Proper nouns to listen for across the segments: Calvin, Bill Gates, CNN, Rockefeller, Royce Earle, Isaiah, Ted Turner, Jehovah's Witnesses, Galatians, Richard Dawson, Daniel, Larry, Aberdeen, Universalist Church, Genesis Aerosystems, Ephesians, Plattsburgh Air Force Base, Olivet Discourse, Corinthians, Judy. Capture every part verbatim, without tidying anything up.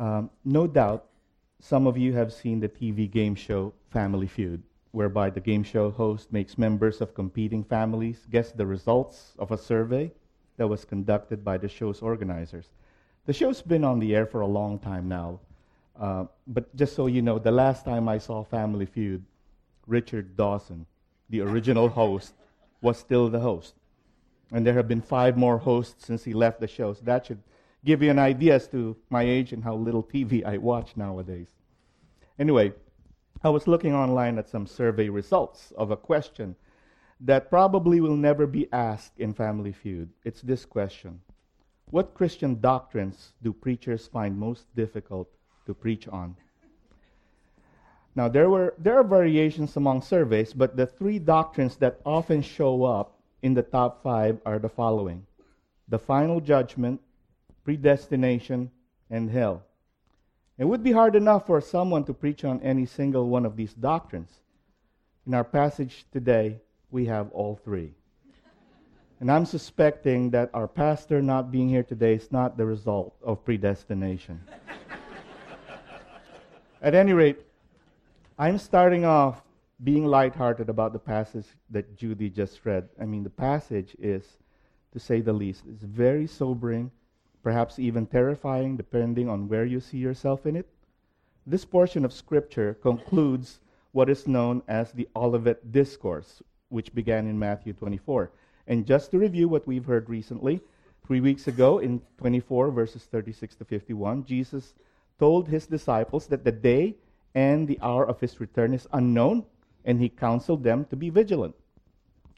Um, no doubt, some of you have seen the T V game show Family Feud, whereby the game show host makes members of competing families guess the results of a survey that was conducted by the show's organizers. The show's been on the air for a long time now, uh, but just so you know, the last time I saw Family Feud, Richard Dawson, the original host, was still the host. And there have been five more hosts since he left the show, so that should give you an idea as to my age and how little T V I watch nowadays. Anyway, I was looking online at some survey results of a question that probably will never be asked in Family Feud. It's this question: what Christian doctrines do preachers find most difficult to preach on? Now, there were there are variations among surveys, but the three doctrines that often show up in the top five are the following: the final judgment, predestination, and hell. It would be hard enough for someone to preach on any single one of these doctrines. In our passage today, we have all three. And I'm suspecting that our pastor not being here today is not the result of predestination. At any rate, I'm starting off being lighthearted about the passage that Judy just read. I mean, the passage is, to say the least, it's very sobering, perhaps even terrifying, depending on where you see yourself in it. This portion of Scripture concludes what is known as the Olivet Discourse, which began in Matthew twenty-four. And just to review what we've heard recently, three weeks ago in twenty-four, verses thirty-six to fifty-one, Jesus told his disciples that the day and the hour of his return is unknown, and he counseled them to be vigilant.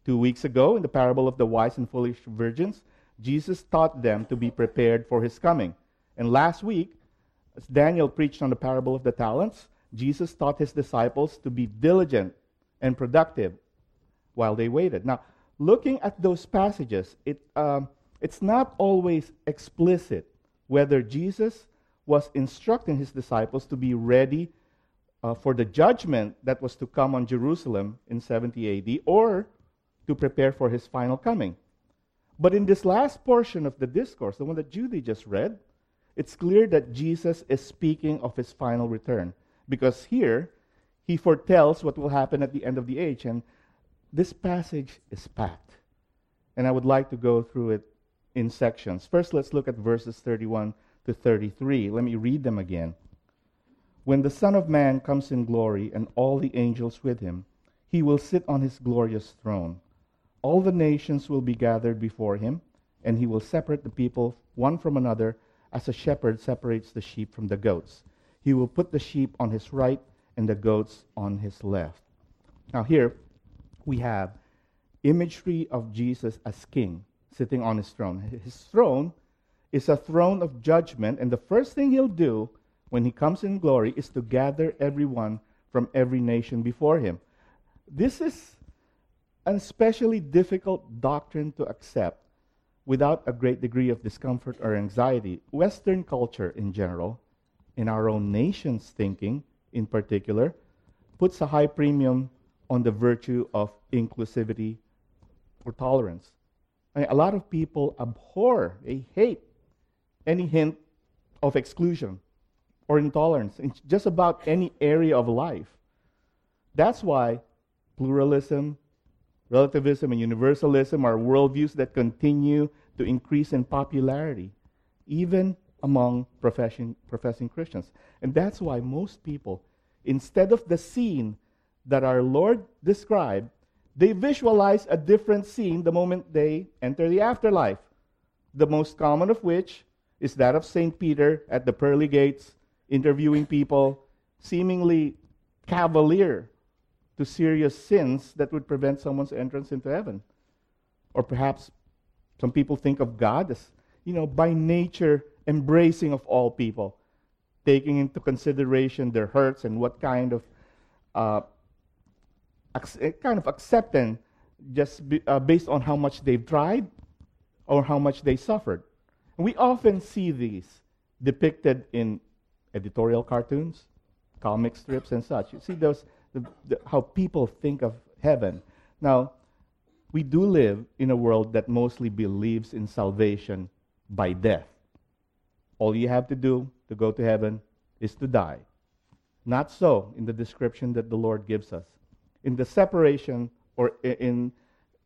Two weeks ago, in the parable of the wise and foolish virgins, Jesus taught them to be prepared for his coming. And last week, as Daniel preached on the parable of the talents, Jesus taught his disciples to be diligent and productive while they waited. Now, looking at those passages, it um, it's not always explicit whether Jesus was instructing his disciples to be ready uh, for the judgment that was to come on Jerusalem in seventy A D or to prepare for his final coming. But in this last portion of the discourse, the one that Judy just read, it's clear that Jesus is speaking of his final return, because here he foretells what will happen at the end of the age, and this passage is packed. And I would like to go through it in sections. First, let's look at verses thirty-one to thirty-three. Let me read them again. When the Son of Man comes in glory and all the angels with him, he will sit on his glorious throne. All the nations will be gathered before him, and he will separate the people one from another as a shepherd separates the sheep from the goats. He will put the sheep on his right and the goats on his left. Now here we have imagery of Jesus as king sitting on his throne. His throne is a throne of judgment, and the first thing he'll do when he comes in glory is to gather everyone from every nation before him. This is an especially difficult doctrine to accept without a great degree of discomfort or anxiety. Western culture in general, in our own nation's thinking in particular, puts a high premium on the virtue of inclusivity or tolerance. I mean, a lot of people abhor, they hate any hint of exclusion or intolerance in just about any area of life. That's why pluralism, relativism, and universalism are worldviews that continue to increase in popularity, even among professing, professing Christians. And that's why most people, instead of the scene that our Lord described, they visualize a different scene the moment they enter the afterlife, the most common of which is that of Saint Peter at the pearly gates, interviewing people seemingly cavalier to serious sins that would prevent someone's entrance into heaven. Or perhaps some people think of God as, you know, by nature embracing of all people, taking into consideration their hurts and what kind of uh, ac- kind of acceptance just be, uh, based on how much they've tried or how much they suffered. And we often see these depicted in editorial cartoons, comic strips, and such. You see those The, the, how people think of heaven. Now, we do live in a world that mostly believes in salvation by death. All you have to do to go to heaven is to die. Not so in the description that the Lord gives us. In the separation, or in,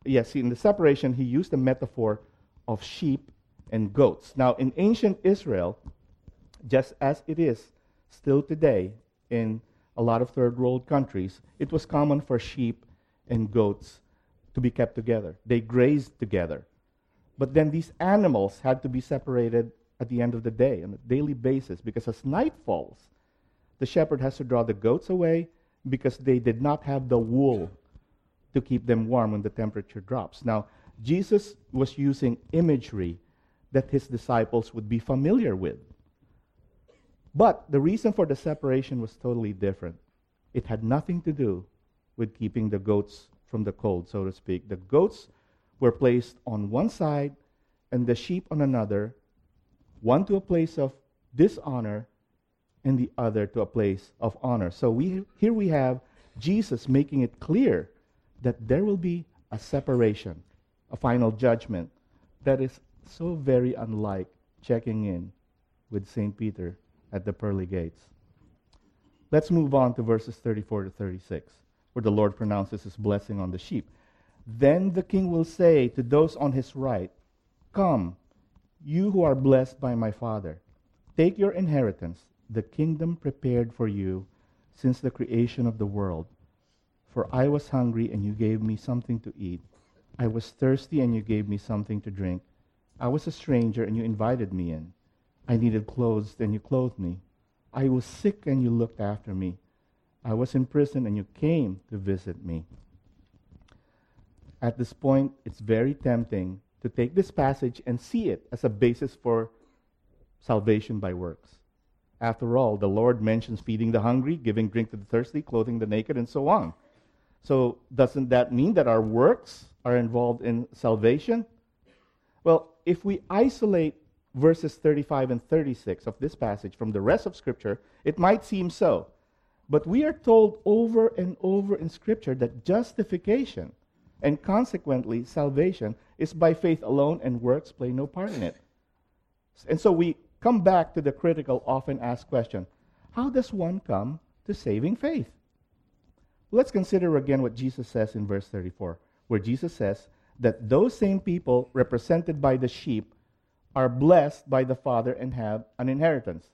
yes, in the separation, he used the metaphor of sheep and goats. Now, in ancient Israel, just as it is still today in a lot of third world countries, it was common for sheep and goats to be kept together. They grazed together. But then these animals had to be separated at the end of the day on a daily basis, because as night falls, the shepherd has to draw the goats away because they did not have the wool to keep them warm when the temperature drops. Now, Jesus was using imagery that his disciples would be familiar with. But the reason for the separation was totally different. It had nothing to do with keeping the goats from the cold, so to speak. The goats were placed on one side and the sheep on another, one to a place of dishonor and the other to a place of honor. So we here we have Jesus making it clear that there will be a separation, a final judgment that is so very unlike checking in with Saint Peter at the pearly gates. Let's move on to verses thirty-four to thirty-six, where the Lord pronounces his blessing on the sheep. Then the king will say to those on his right, "Come, you who are blessed by my Father, take your inheritance, the kingdom prepared for you since the creation of the world. For I was hungry, and you gave me something to eat. I was thirsty, and you gave me something to drink. I was a stranger, and you invited me in. I needed clothes, and you clothed me. I was sick, and you looked after me. I was in prison, and you came to visit me." At this point, it's very tempting to take this passage and see it as a basis for salvation by works. After all, the Lord mentions feeding the hungry, giving drink to the thirsty, clothing the naked, and so on. So doesn't that mean that our works are involved in salvation? Well, if we isolate verses thirty-five and thirty-six of this passage from the rest of Scripture, it might seem so. But we are told over and over in Scripture that justification, and consequently salvation, is by faith alone, and works play no part in it. And so we come back to the critical, often asked question, how does one come to saving faith? Let's consider again what Jesus says in verse thirty-four, where Jesus says that those same people represented by the sheep are blessed by the Father and have an inheritance.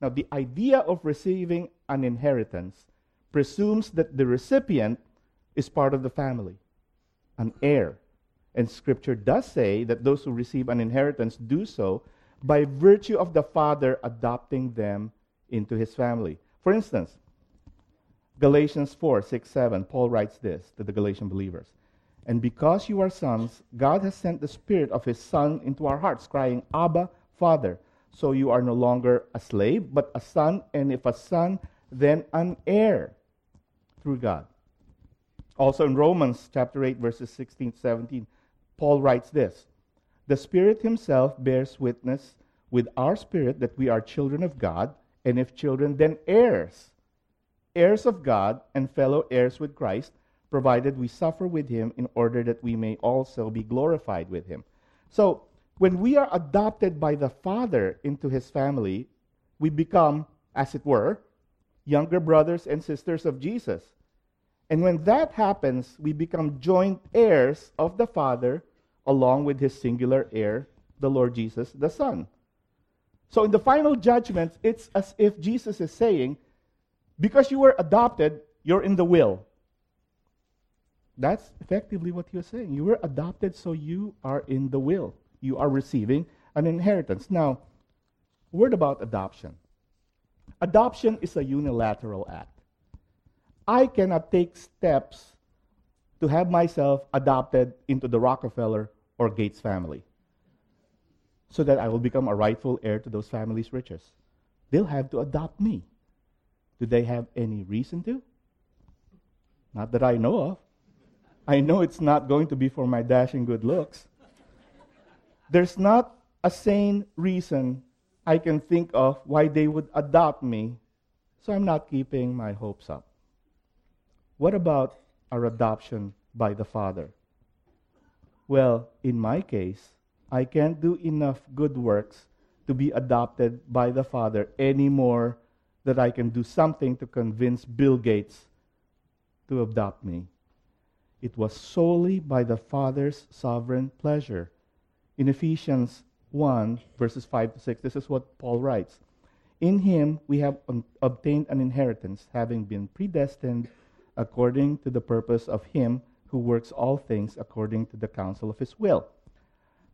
Now, the idea of receiving an inheritance presumes that the recipient is part of the family, an heir. And Scripture does say that those who receive an inheritance do so by virtue of the Father adopting them into his family. For instance, Galatians four, six, seven, Paul writes this to the Galatian believers. "And because you are sons, God has sent the Spirit of his Son into our hearts, crying, 'Abba, Father.' So you are no longer a slave, but a son, and if a son, then an heir through God." Also in Romans chapter eight, verses sixteen to seventeen, Paul writes this, "The Spirit himself bears witness with our spirit that we are children of God, and if children, then heirs, heirs of God and fellow heirs with Christ, provided we suffer with him in order that we may also be glorified with him." So when we are adopted by the Father into his family, we become, as it were, younger brothers and sisters of Jesus. And when that happens, we become joint heirs of the Father along with his singular heir, the Lord Jesus, the Son. So in the final judgment, it's as if Jesus is saying, because you were adopted, you're in the will. That's effectively what he was saying. You were adopted, so you are in the will. You are receiving an inheritance. Now, a word about adoption. Adoption is a unilateral act. I cannot take steps to have myself adopted into the Rockefeller or Gates family so that I will become a rightful heir to those families' riches. They'll have to adopt me. Do they have any reason to? Not that I know of. I know it's not going to be for my dashing good looks. There's not a sane reason I can think of why they would adopt me, so I'm not keeping my hopes up. What about our adoption by the Father? Well, in my case, I can't do enough good works to be adopted by the Father anymore, that I can do something to convince Bill Gates to adopt me. It was solely by the Father's sovereign pleasure. In Ephesians one, verses five to six, this is what Paul writes. In him we have um, obtained an inheritance, having been predestined according to the purpose of him who works all things according to the counsel of his will,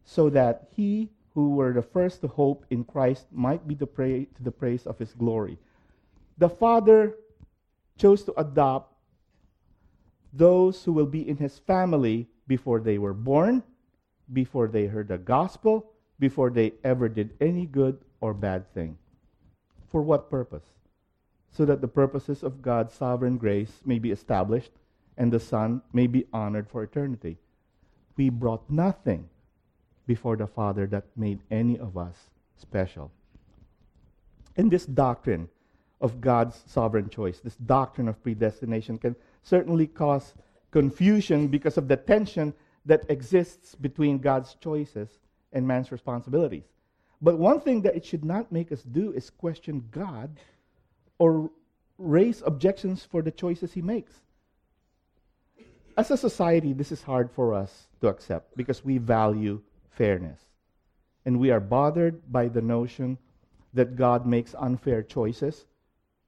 so that he who were the first to hope in Christ might be the pra- to the praise of his glory. The Father chose to adopt those who will be in his family before they were born, before they heard the gospel, before they ever did any good or bad thing. For what purpose? So that the purposes of God's sovereign grace may be established and the Son may be honored for eternity. We brought nothing before the Father that made any of us special. And this doctrine of God's sovereign choice, this doctrine of predestination, can certainly cause confusion because of the tension that exists between God's choices and man's responsibilities. But one thing that it should not make us do is question God or raise objections for the choices he makes. As a society, this is hard for us to accept because we value fairness. And we are bothered by the notion that God makes unfair choices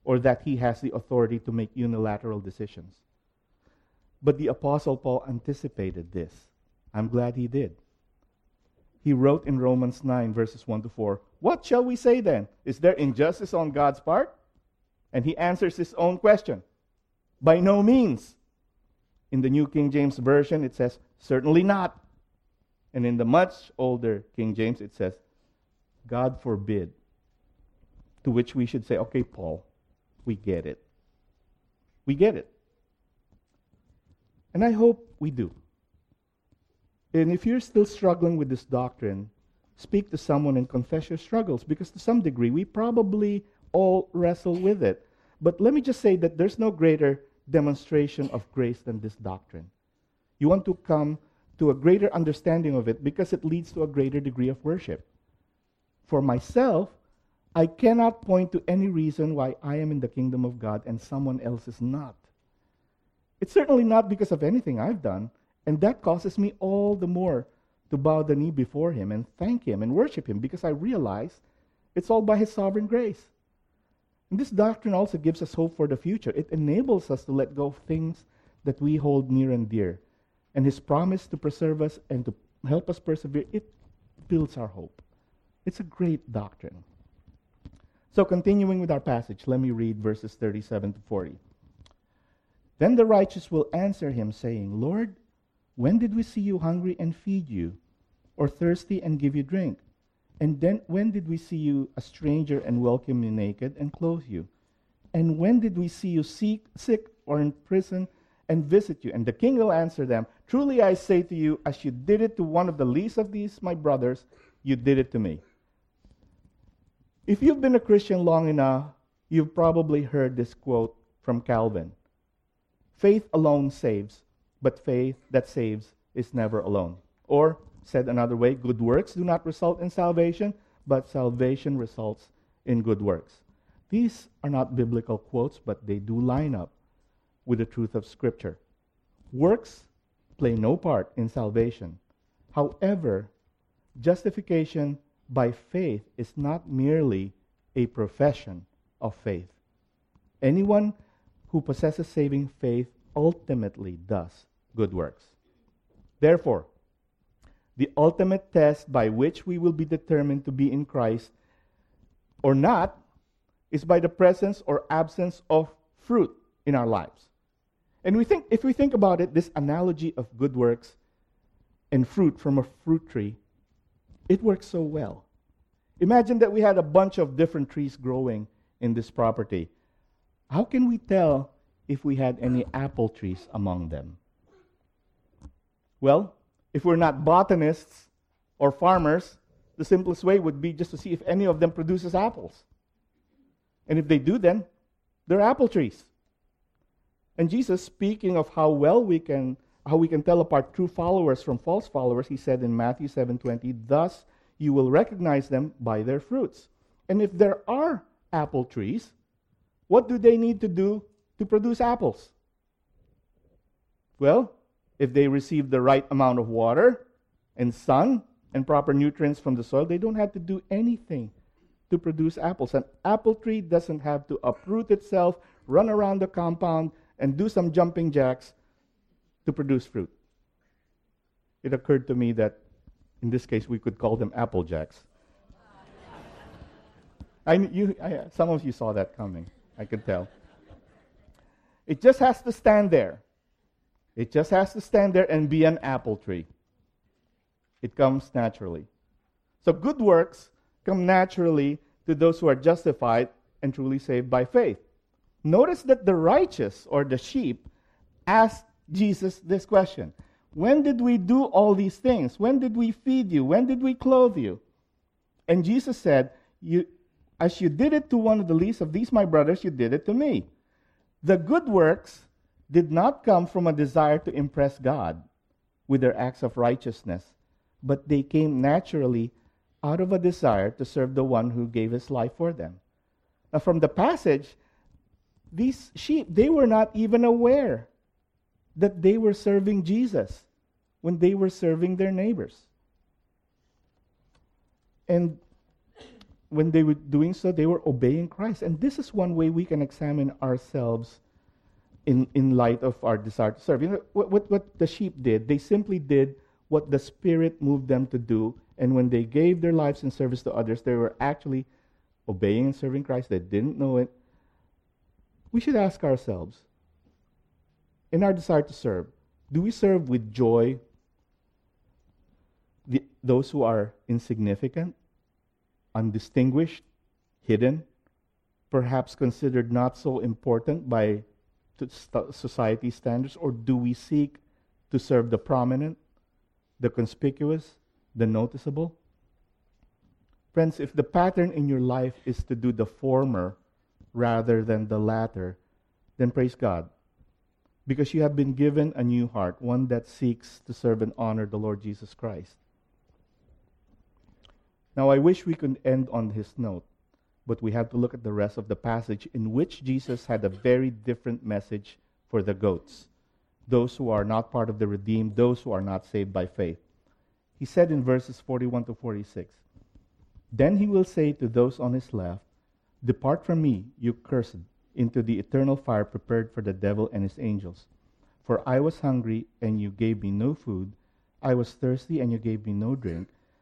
or that he has the authority to make unilateral decisions. But the Apostle Paul anticipated this. I'm glad he did. He wrote in Romans nine, verses one to four, "What shall we say then? Is there injustice on God's part?" And he answers his own question. By no means. In the New King James Version, it says, "Certainly not." And in the much older King James, it says, "God forbid." To which we should say, okay, Paul, we get it. We get it. And I hope we do. And if you're still struggling with this doctrine, speak to someone and confess your struggles, because to some degree, we probably all wrestle with it. But let me just say that there's no greater demonstration of grace than this doctrine. You want to come to a greater understanding of it because it leads to a greater degree of worship. For myself, I cannot point to any reason why I am in the kingdom of God and someone else is not. It's certainly not because of anything I've done, and that causes me all the more to bow the knee before him and thank him and worship him, because I realize it's all by his sovereign grace. And this doctrine also gives us hope for the future. It enables us to let go of things that we hold near and dear. And his promise to preserve us and to help us persevere, it builds our hope. It's a great doctrine. So continuing with our passage, let me read verses thirty-seven to forty. Then the righteous will answer him, saying, "Lord, when did we see you hungry and feed you, or thirsty and give you drink? And then when did we see you a stranger and welcome you naked and clothe you? And when did we see you sick, sick or in prison and visit you?" And the king will answer them, "Truly I say to you, as you did it to one of the least of these, my brothers, you did it to me." If you've been a Christian long enough, you've probably heard this quote from Calvin. "Faith alone saves, but faith that saves is never alone." Or, said another way, "Good works do not result in salvation, but salvation results in good works." These are not biblical quotes, but they do line up with the truth of Scripture. Works play no part in salvation. However, justification by faith is not merely a profession of faith. Anyone who possesses saving faith ultimately does good works. Therefore, the ultimate test by which we will be determined to be in Christ or not is by the presence or absence of fruit in our lives. And we think, if we think about it, this analogy of good works and fruit from a fruit tree, it works so well. Imagine that we had a bunch of different trees growing in this property. How can we tell if we had any apple trees among them? Well, if we're not botanists or farmers, the simplest way would be just to see if any of them produces apples. And if they do, then they're apple trees. And Jesus, speaking of how well we can how we can tell apart true followers from false followers, he said in Matthew seven twenty, "Thus you will recognize them by their fruits. And if there are apple trees, what do they need to do to produce apples? Well, if they receive the right amount of water and sun and proper nutrients from the soil, they don't have to do anything to produce apples. An apple tree doesn't have to uproot itself, run around the compound, and do some jumping jacks to produce fruit. It occurred to me that in this case we could call them apple jacks. I, you, I, some of you saw that coming, I could tell. It just has to stand there. It just has to stand there and be an apple tree. It comes naturally. So good works come naturally to those who are justified and truly saved by faith. Notice that the righteous, or the sheep, asked Jesus this question. When did we do all these things? When did we feed you? When did we clothe you? And Jesus said, you, as you did it to one of the least of these my brothers, you did it to me. The good works did not come from a desire to impress God with their acts of righteousness, but they came naturally out of a desire to serve the one who gave his life for them. Now, from the passage, these sheep, they were not even aware that they were serving Jesus when they were serving their neighbors. And when they were doing so, they were obeying Christ. And this is one way we can examine ourselves in, in light of our desire to serve. You know, what, what, what the sheep did, they simply did what the Spirit moved them to do. And when they gave their lives in service to others, they were actually obeying and serving Christ. They didn't know it. We should ask ourselves, in our desire to serve, do we serve with joy the, those who are insignificant, undistinguished, hidden, perhaps considered not so important by st- society standards? Or do we seek to serve the prominent, the conspicuous, the noticeable? Friends, if the pattern in your life is to do the former rather than the latter, then praise God, because you have been given a new heart, one that seeks to serve and honor the Lord Jesus Christ. Now, I wish we could end on his note, but we have to look at the rest of the passage, in which Jesus had a very different message for the goats, those who are not part of the redeemed, those who are not saved by faith. He said in verses forty-one to forty-six, "Then he will say to those on his left, 'Depart from me, you cursed, into the eternal fire prepared for the devil and his angels. For I was hungry, and you gave me no food. I was thirsty, and you gave me no drink.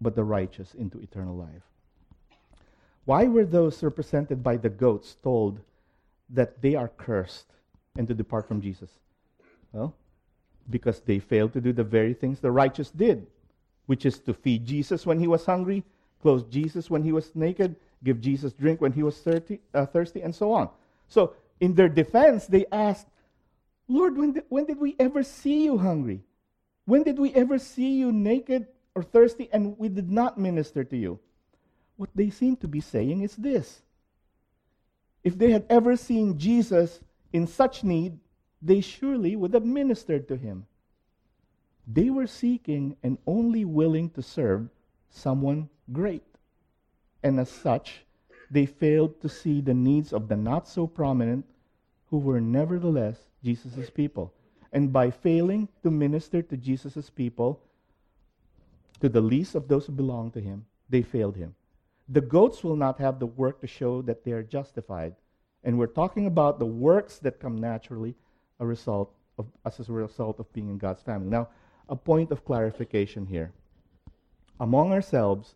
but the righteous into eternal life." Why were those represented by the goats told that they are cursed and to depart from Jesus? Well, because they failed to do the very things the righteous did, which is to feed Jesus when he was hungry, clothe Jesus when he was naked, give Jesus drink when he was thirsty, uh, thirsty, and so on. So, in their defense, they asked, "Lord, when did, when did we ever see you hungry? When did we ever see you naked or thirsty, and we did not minister to you?" What they seem to be saying is this: if they had ever seen Jesus in such need, they surely would have ministered to him. They were seeking and only willing to serve someone great. And as such, they failed to see the needs of the not-so-prominent, who were nevertheless Jesus' people. And by failing to minister to Jesus' people, to the least of those who belong to him, they failed him. The goats will not have the work to show that they are justified. And we're talking about the works that come naturally a result of, as a result of being in God's family. Now, a point of clarification here. Among ourselves,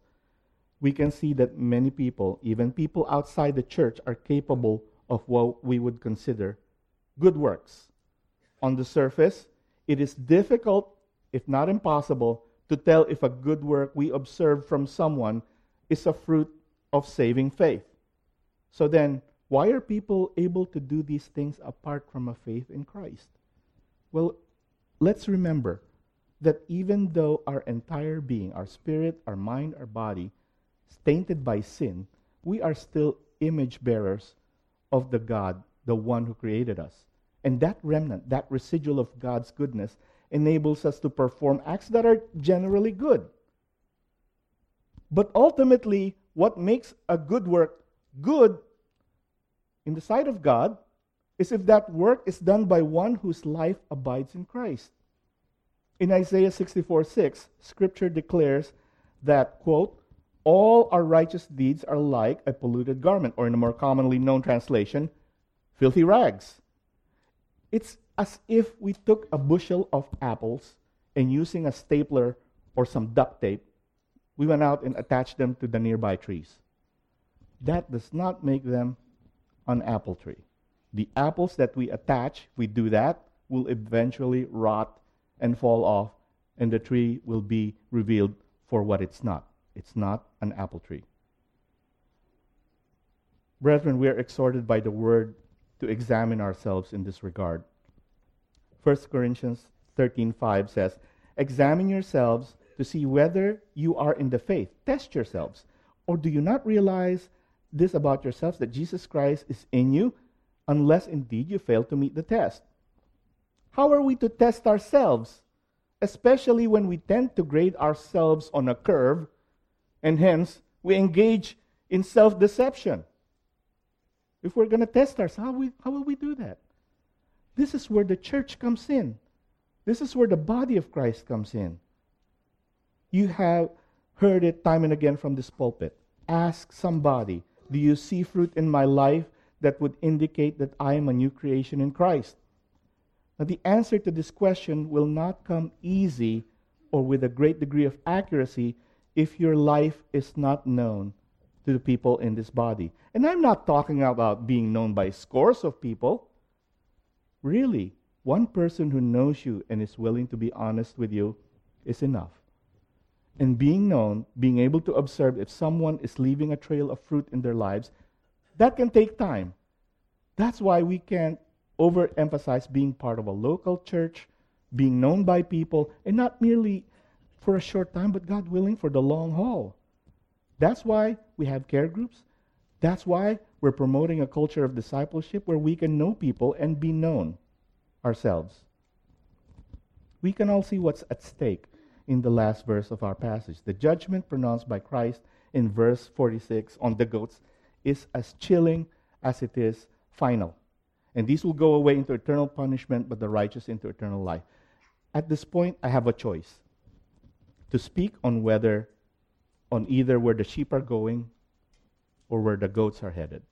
we can see that many people, even people outside the church, are capable of what we would consider good works. On the surface, it is difficult, if not impossible, to tell if a good work we observe from someone is a fruit of saving faith. So then, why are people able to do these things apart from a faith in Christ? Well, let's remember that even though our entire being, our spirit, our mind, our body, is tainted by sin, we are still image bearers of the God, the one who created us. And that remnant, that residual of God's goodness, enables us to perform acts that are generally good. But ultimately, what makes a good work good in the sight of God is if that work is done by one whose life abides in Christ. In Isaiah sixty-four six, Scripture declares that, quote, all our righteous deeds are like a polluted garment, or in a more commonly known translation, filthy rags. It's as if we took a bushel of apples and using a stapler or some duct tape, we went out and attached them to the nearby trees. That does not make them an apple tree. The apples that we attach, if we do that, will eventually rot and fall off, and the tree will be revealed for what it's not. It's not an apple tree. Brethren, we are exhorted by the word to examine ourselves in this regard. First Corinthians thirteen five says, examine yourselves to see whether you are in the faith. Test yourselves. Or do you not realize this about yourselves, that Jesus Christ is in you, unless indeed you fail to meet the test? How are we to test ourselves, especially when we tend to grade ourselves on a curve, and hence we engage in self-deception? If we're going to test ourselves, how, we, how will we do that? This is where the church comes in. This is where the body of Christ comes in. You have heard it time and again from this pulpit. Ask somebody, do you see fruit in my life that would indicate that I am a new creation in Christ? Now, the answer to this question will not come easy or with a great degree of accuracy if your life is not known to the people in this body. And I'm not talking about being known by scores of people. Really, one person who knows you and is willing to be honest with you is enough. And being known, being able to observe if someone is leaving a trail of fruit in their lives, that can take time. That's why we can't overemphasize being part of a local church, being known by people, and not merely for a short time, but God willing, for the long haul. That's why we have care groups. That's why we're promoting a culture of discipleship where we can know people and be known ourselves. We can all see what's at stake in the last verse of our passage. The judgment pronounced by Christ in verse forty-six on the goats is as chilling as it is final. And these will go away into eternal punishment, but the righteous into eternal life. At this point, I have a choice to speak on whether, on either where the sheep are going or where the goats are headed.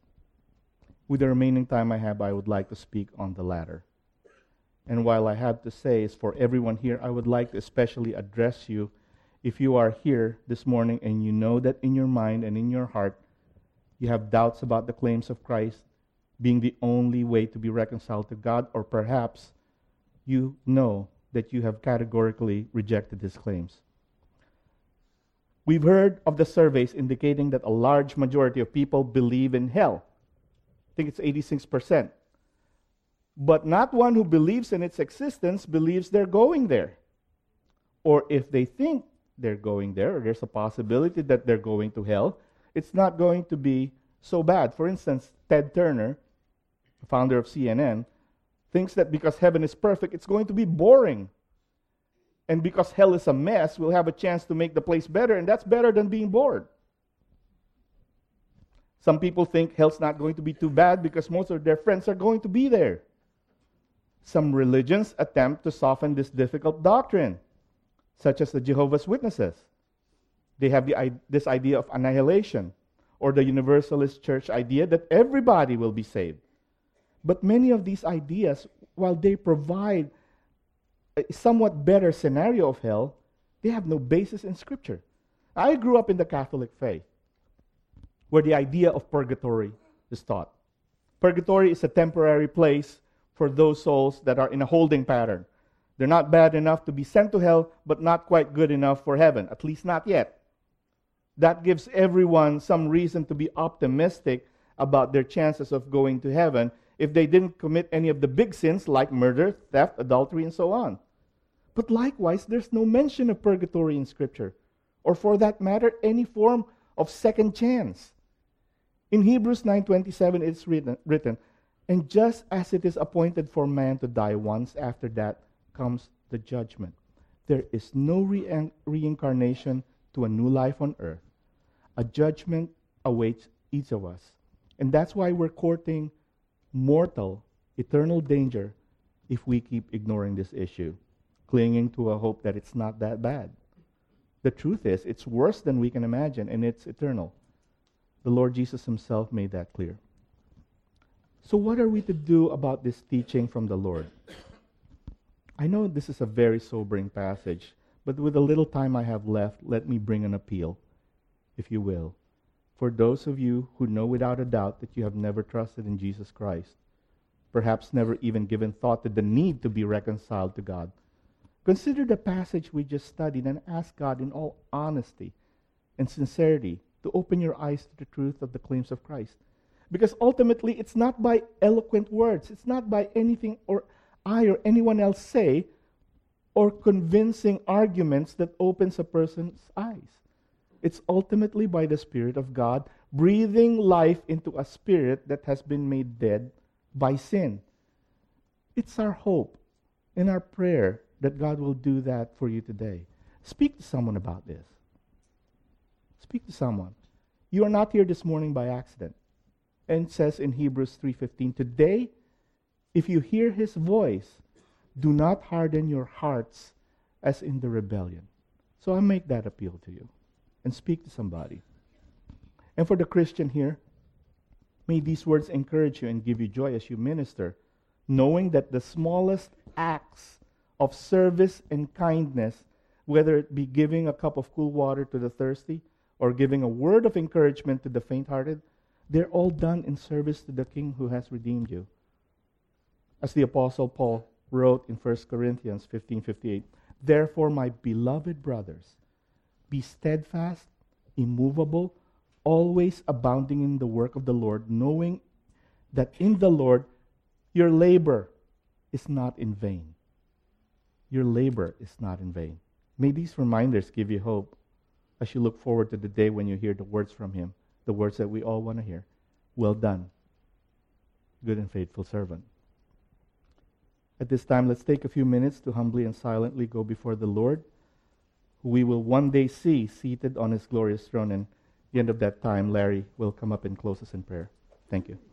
With the remaining time I have, I would like to speak on the latter. And while I have to say is for everyone here, I would like to especially address you if you are here this morning and you know that in your mind and in your heart you have doubts about the claims of Christ being the only way to be reconciled to God, or perhaps you know that you have categorically rejected His claims. We've heard of the surveys indicating that a large majority of people believe in hell. I think it's eighty-six percent. But not one who believes in its existence believes they're going there. Or if they think they're going there, or there's a possibility that they're going to hell, it's not going to be so bad. For instance, Ted Turner, the founder of C N N, thinks that because heaven is perfect, it's going to be boring. And because hell is a mess, we'll have a chance to make the place better, and that's better than being bored. Some people think hell's not going to be too bad because most of their friends are going to be there. Some religions attempt to soften this difficult doctrine, such as the Jehovah's Witnesses. They have the, this idea of annihilation, or the Universalist Church idea that everybody will be saved. But many of these ideas, while they provide a somewhat better scenario of hell, they have no basis in Scripture. I grew up in the Catholic faith, where the idea of purgatory is taught. Purgatory is a temporary place for those souls that are in a holding pattern. They're not bad enough to be sent to hell, but not quite good enough for heaven, at least not yet. That gives everyone some reason to be optimistic about their chances of going to heaven if they didn't commit any of the big sins like murder, theft, adultery, and so on. But likewise, there's no mention of purgatory in Scripture, or for that matter, any form of second chance. In Hebrews nine twenty-seven, it's written, written, and just as it is appointed for man to die once, after that comes the judgment. There is no re- reincarnation to a new life on earth. A judgment awaits each of us. And that's why we're courting mortal, eternal danger if we keep ignoring this issue, clinging to a hope that it's not that bad. The truth is, it's worse than we can imagine, and it's eternal. The Lord Jesus himself made that clear. So what are we to do about this teaching from the Lord? I know this is a very sobering passage, but with the little time I have left, let me bring an appeal, if you will, for those of you who know without a doubt that you have never trusted in Jesus Christ, perhaps never even given thought to the need to be reconciled to God. Consider the passage we just studied and ask God in all honesty and sincerity to open your eyes to the truth of the claims of Christ. Because ultimately, it's not by eloquent words. It's not by anything or I or anyone else say or convincing arguments that opens a person's eyes. It's ultimately by the Spirit of God breathing life into a spirit that has been made dead by sin. It's our hope and our prayer that God will do that for you today. Speak to someone about this. Speak to someone. You are not here this morning by accident. And it says in Hebrews three fifteen, today, if you hear his voice, do not harden your hearts as in the rebellion. So I make that appeal to you. And speak to somebody. And for the Christian here, may these words encourage you and give you joy as you minister, knowing that the smallest acts of service and kindness, whether it be giving a cup of cool water to the thirsty or giving a word of encouragement to the faint-hearted, they're all done in service to the King who has redeemed you. As the Apostle Paul wrote in First Corinthians fifteen fifty-eight, therefore, my beloved brothers, be steadfast, immovable, always abounding in the work of the Lord, knowing that in the Lord your labor is not in vain. Your labor is not in vain. May these reminders give you hope as you look forward to the day when you hear the words from him, the words that we all want to hear. Well done, good and faithful servant. At this time, let's take a few minutes to humbly and silently go before the Lord, who we will one day see seated on his glorious throne. And at the end of that time, Larry will come up and close us in prayer. Thank you.